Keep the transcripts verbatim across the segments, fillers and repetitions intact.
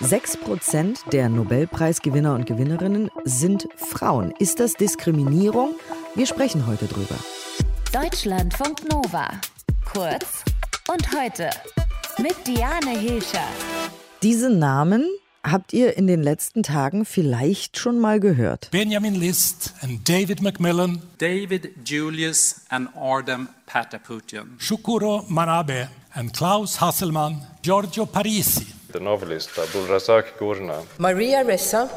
sechs Prozent der Nobelpreisgewinner und Gewinnerinnen sind Frauen. Ist das Diskriminierung? Wir sprechen heute drüber. Deutschlandfunk Nova. Kurz und heute mit Diane Hilscher. Diese Namen habt ihr in den letzten Tagen vielleicht schon mal gehört. Benjamin List und David McMillan. David Julius und Ardem Patapoutyan. Shukuro Manabe und Klaus Hasselmann. Giorgio Parisi. The novelist Abdulrazak Gurnah. Maria Ressa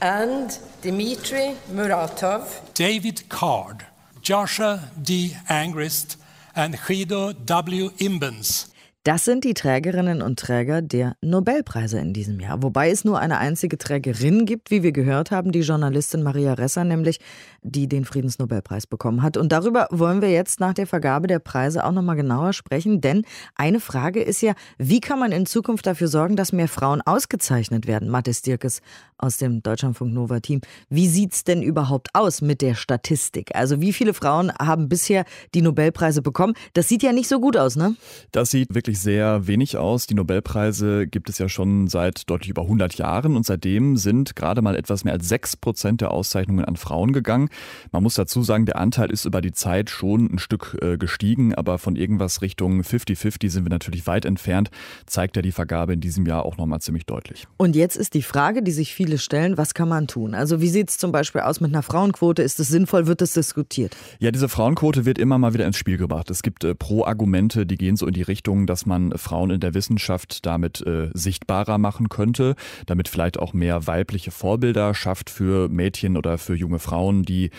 and Dmitri Muratov. David Card, Joshua D. Angrist and Guido W. Imbens. Das sind die Trägerinnen und Träger der Nobelpreise in diesem Jahr. Wobei es nur eine einzige Trägerin gibt, wie wir gehört haben, die Journalistin Maria Ressa, nämlich die den Friedensnobelpreis bekommen hat. Und darüber wollen wir jetzt nach der Vergabe der Preise auch nochmal genauer sprechen. Denn eine Frage ist ja, wie kann man in Zukunft dafür sorgen, dass mehr Frauen ausgezeichnet werden? Mathis Dirkes aus dem Deutschlandfunk Nova Team. Wie sieht's denn überhaupt aus mit der Statistik? Also wie viele Frauen haben bisher die Nobelpreise bekommen? Das sieht ja nicht so gut aus, ne? Das sieht wirklich sehr wenig aus. Die Nobelpreise gibt es ja schon seit deutlich über hundert Jahren und seitdem sind gerade mal etwas mehr als sechs Prozent der Auszeichnungen an Frauen gegangen. Man muss dazu sagen, der Anteil ist über die Zeit schon ein Stück äh, gestiegen, aber von irgendwas Richtung fünfzig fünfzig sind wir natürlich weit entfernt, zeigt ja die Vergabe in diesem Jahr auch nochmal ziemlich deutlich. Und jetzt ist die Frage, die sich viele stellen, was kann man tun? Also wie sieht es zum Beispiel aus mit einer Frauenquote? Ist es sinnvoll? Wird das diskutiert? Ja, diese Frauenquote wird immer mal wieder ins Spiel gebracht. Es gibt äh, Pro-Argumente, die gehen so in die Richtung, dass man Frauen in der Wissenschaft damit äh, sichtbarer machen könnte, damit vielleicht auch mehr weibliche Vorbilder schafft für Mädchen oder für junge Frauen, die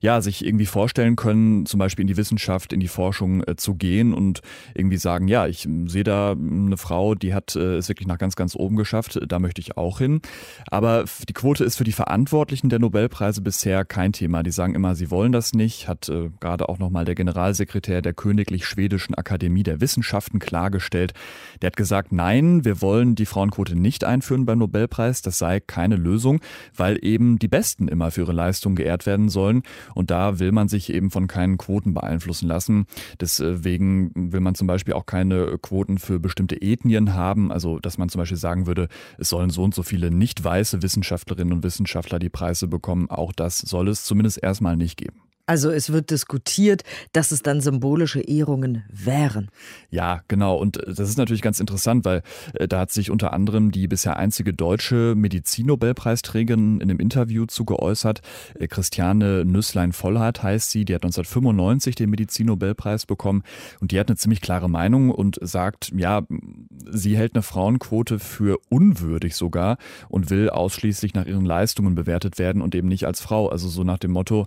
ja sich irgendwie vorstellen können, zum Beispiel in die Wissenschaft, in die Forschung äh, zu gehen und irgendwie sagen, ja, ich sehe da eine Frau, die hat äh, es wirklich nach ganz, ganz oben geschafft, da möchte ich auch hin. Aber die Quote ist für die Verantwortlichen der Nobelpreise bisher kein Thema. Die sagen immer, sie wollen das nicht, hat äh, gerade auch nochmal der Generalsekretär der Königlich-Schwedischen Akademie der Wissenschaften klar gestellt. Der hat gesagt, nein, wir wollen die Frauenquote nicht einführen beim Nobelpreis. Das sei keine Lösung, weil eben die Besten immer für ihre Leistung geehrt werden sollen. Und da will man sich eben von keinen Quoten beeinflussen lassen. Deswegen will man zum Beispiel auch keine Quoten für bestimmte Ethnien haben. Also, dass man zum Beispiel sagen würde, es sollen so und so viele nicht weiße Wissenschaftlerinnen und Wissenschaftler die Preise bekommen. Auch das soll es zumindest erstmal nicht geben. Also es wird diskutiert, dass es dann symbolische Ehrungen wären. Ja, genau. Und das ist natürlich ganz interessant, weil da hat sich unter anderem die bisher einzige deutsche Medizin-Nobelpreisträgerin in einem Interview zu geäußert. Christiane Nüsslein-Vollhard heißt sie. Die hat neunzehnhundertfünfundneunzig den Medizin-Nobelpreis bekommen. Und die hat eine ziemlich klare Meinung und sagt, ja, sie hält eine Frauenquote für unwürdig sogar und will ausschließlich nach ihren Leistungen bewertet werden und eben nicht als Frau. Also so nach dem Motto,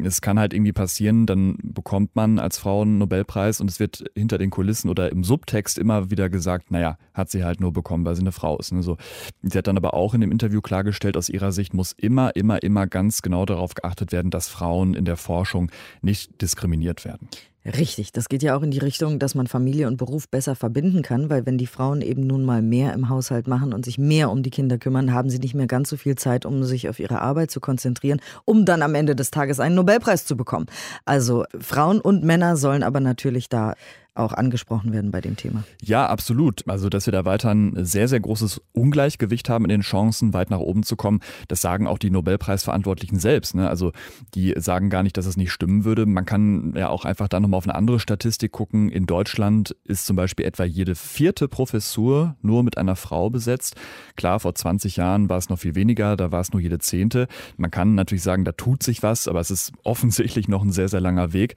es kann kann halt irgendwie passieren, dann bekommt man als Frau einen Nobelpreis und es wird hinter den Kulissen oder im Subtext immer wieder gesagt, naja, hat sie halt nur bekommen, weil sie eine Frau ist. Also, sie hat dann aber auch in dem Interview klargestellt, aus ihrer Sicht muss immer, immer, immer ganz genau darauf geachtet werden, dass Frauen in der Forschung nicht diskriminiert werden. Richtig, das geht ja auch in die Richtung, dass man Familie und Beruf besser verbinden kann, weil wenn die Frauen eben nun mal mehr im Haushalt machen und sich mehr um die Kinder kümmern, haben sie nicht mehr ganz so viel Zeit, um sich auf ihre Arbeit zu konzentrieren, um dann am Ende des Tages einen Nobelpreis zu bekommen. Also Frauen und Männer sollen aber natürlich da auch angesprochen werden bei dem Thema. Ja, absolut. Also, dass wir da weiter ein sehr, sehr großes Ungleichgewicht haben in den Chancen, weit nach oben zu kommen, das sagen auch die Nobelpreisverantwortlichen selbst. Ne? Also, die sagen gar nicht, dass es nicht stimmen würde. Man kann ja auch einfach da nochmal auf eine andere Statistik gucken. In Deutschland ist zum Beispiel etwa jede vierte Professur nur mit einer Frau besetzt. Klar, vor zwanzig Jahren war es noch viel weniger, da war es nur jede zehnte. Man kann natürlich sagen, da tut sich was, aber es ist offensichtlich noch ein sehr, sehr langer Weg.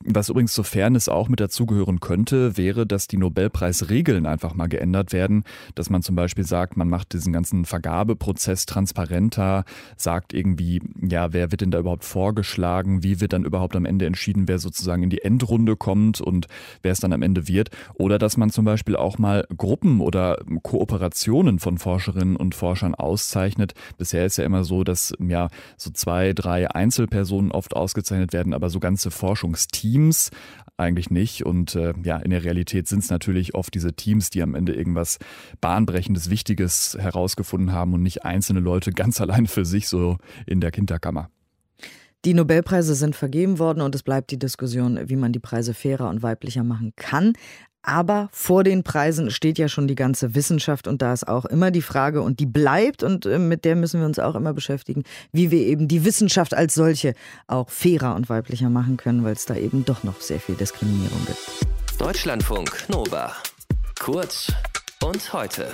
Was übrigens zur Fairness auch mit dazugehören könnte, wäre, dass die Nobelpreisregeln einfach mal geändert werden, dass man zum Beispiel sagt, man macht diesen ganzen Vergabeprozess transparenter, sagt irgendwie, ja, wer wird denn da überhaupt vorgeschlagen, wie wird dann überhaupt am Ende entschieden, wer sozusagen in die Endrunde kommt und wer es dann am Ende wird, oder dass man zum Beispiel auch mal Gruppen oder Kooperationen von Forscherinnen und Forschern auszeichnet. Bisher ist ja immer so, dass ja so zwei, drei Einzelpersonen oft ausgezeichnet werden, aber so ganze Forschungsteams eigentlich nicht. Und äh, ja, in der Realität sind es natürlich oft diese Teams, die am Ende irgendwas Bahnbrechendes, Wichtiges herausgefunden haben und nicht einzelne Leute ganz allein für sich so in der Kinderkammer. Die Nobelpreise sind vergeben worden und es bleibt die Diskussion, wie man die Preise fairer und weiblicher machen kann. Aber vor den Preisen steht ja schon die ganze Wissenschaft und da ist auch immer die Frage und die bleibt und mit der müssen wir uns auch immer beschäftigen, wie wir eben die Wissenschaft als solche auch fairer und weiblicher machen können, weil es da eben doch noch sehr viel Diskriminierung gibt. Deutschlandfunk Nova. Kurz und heute.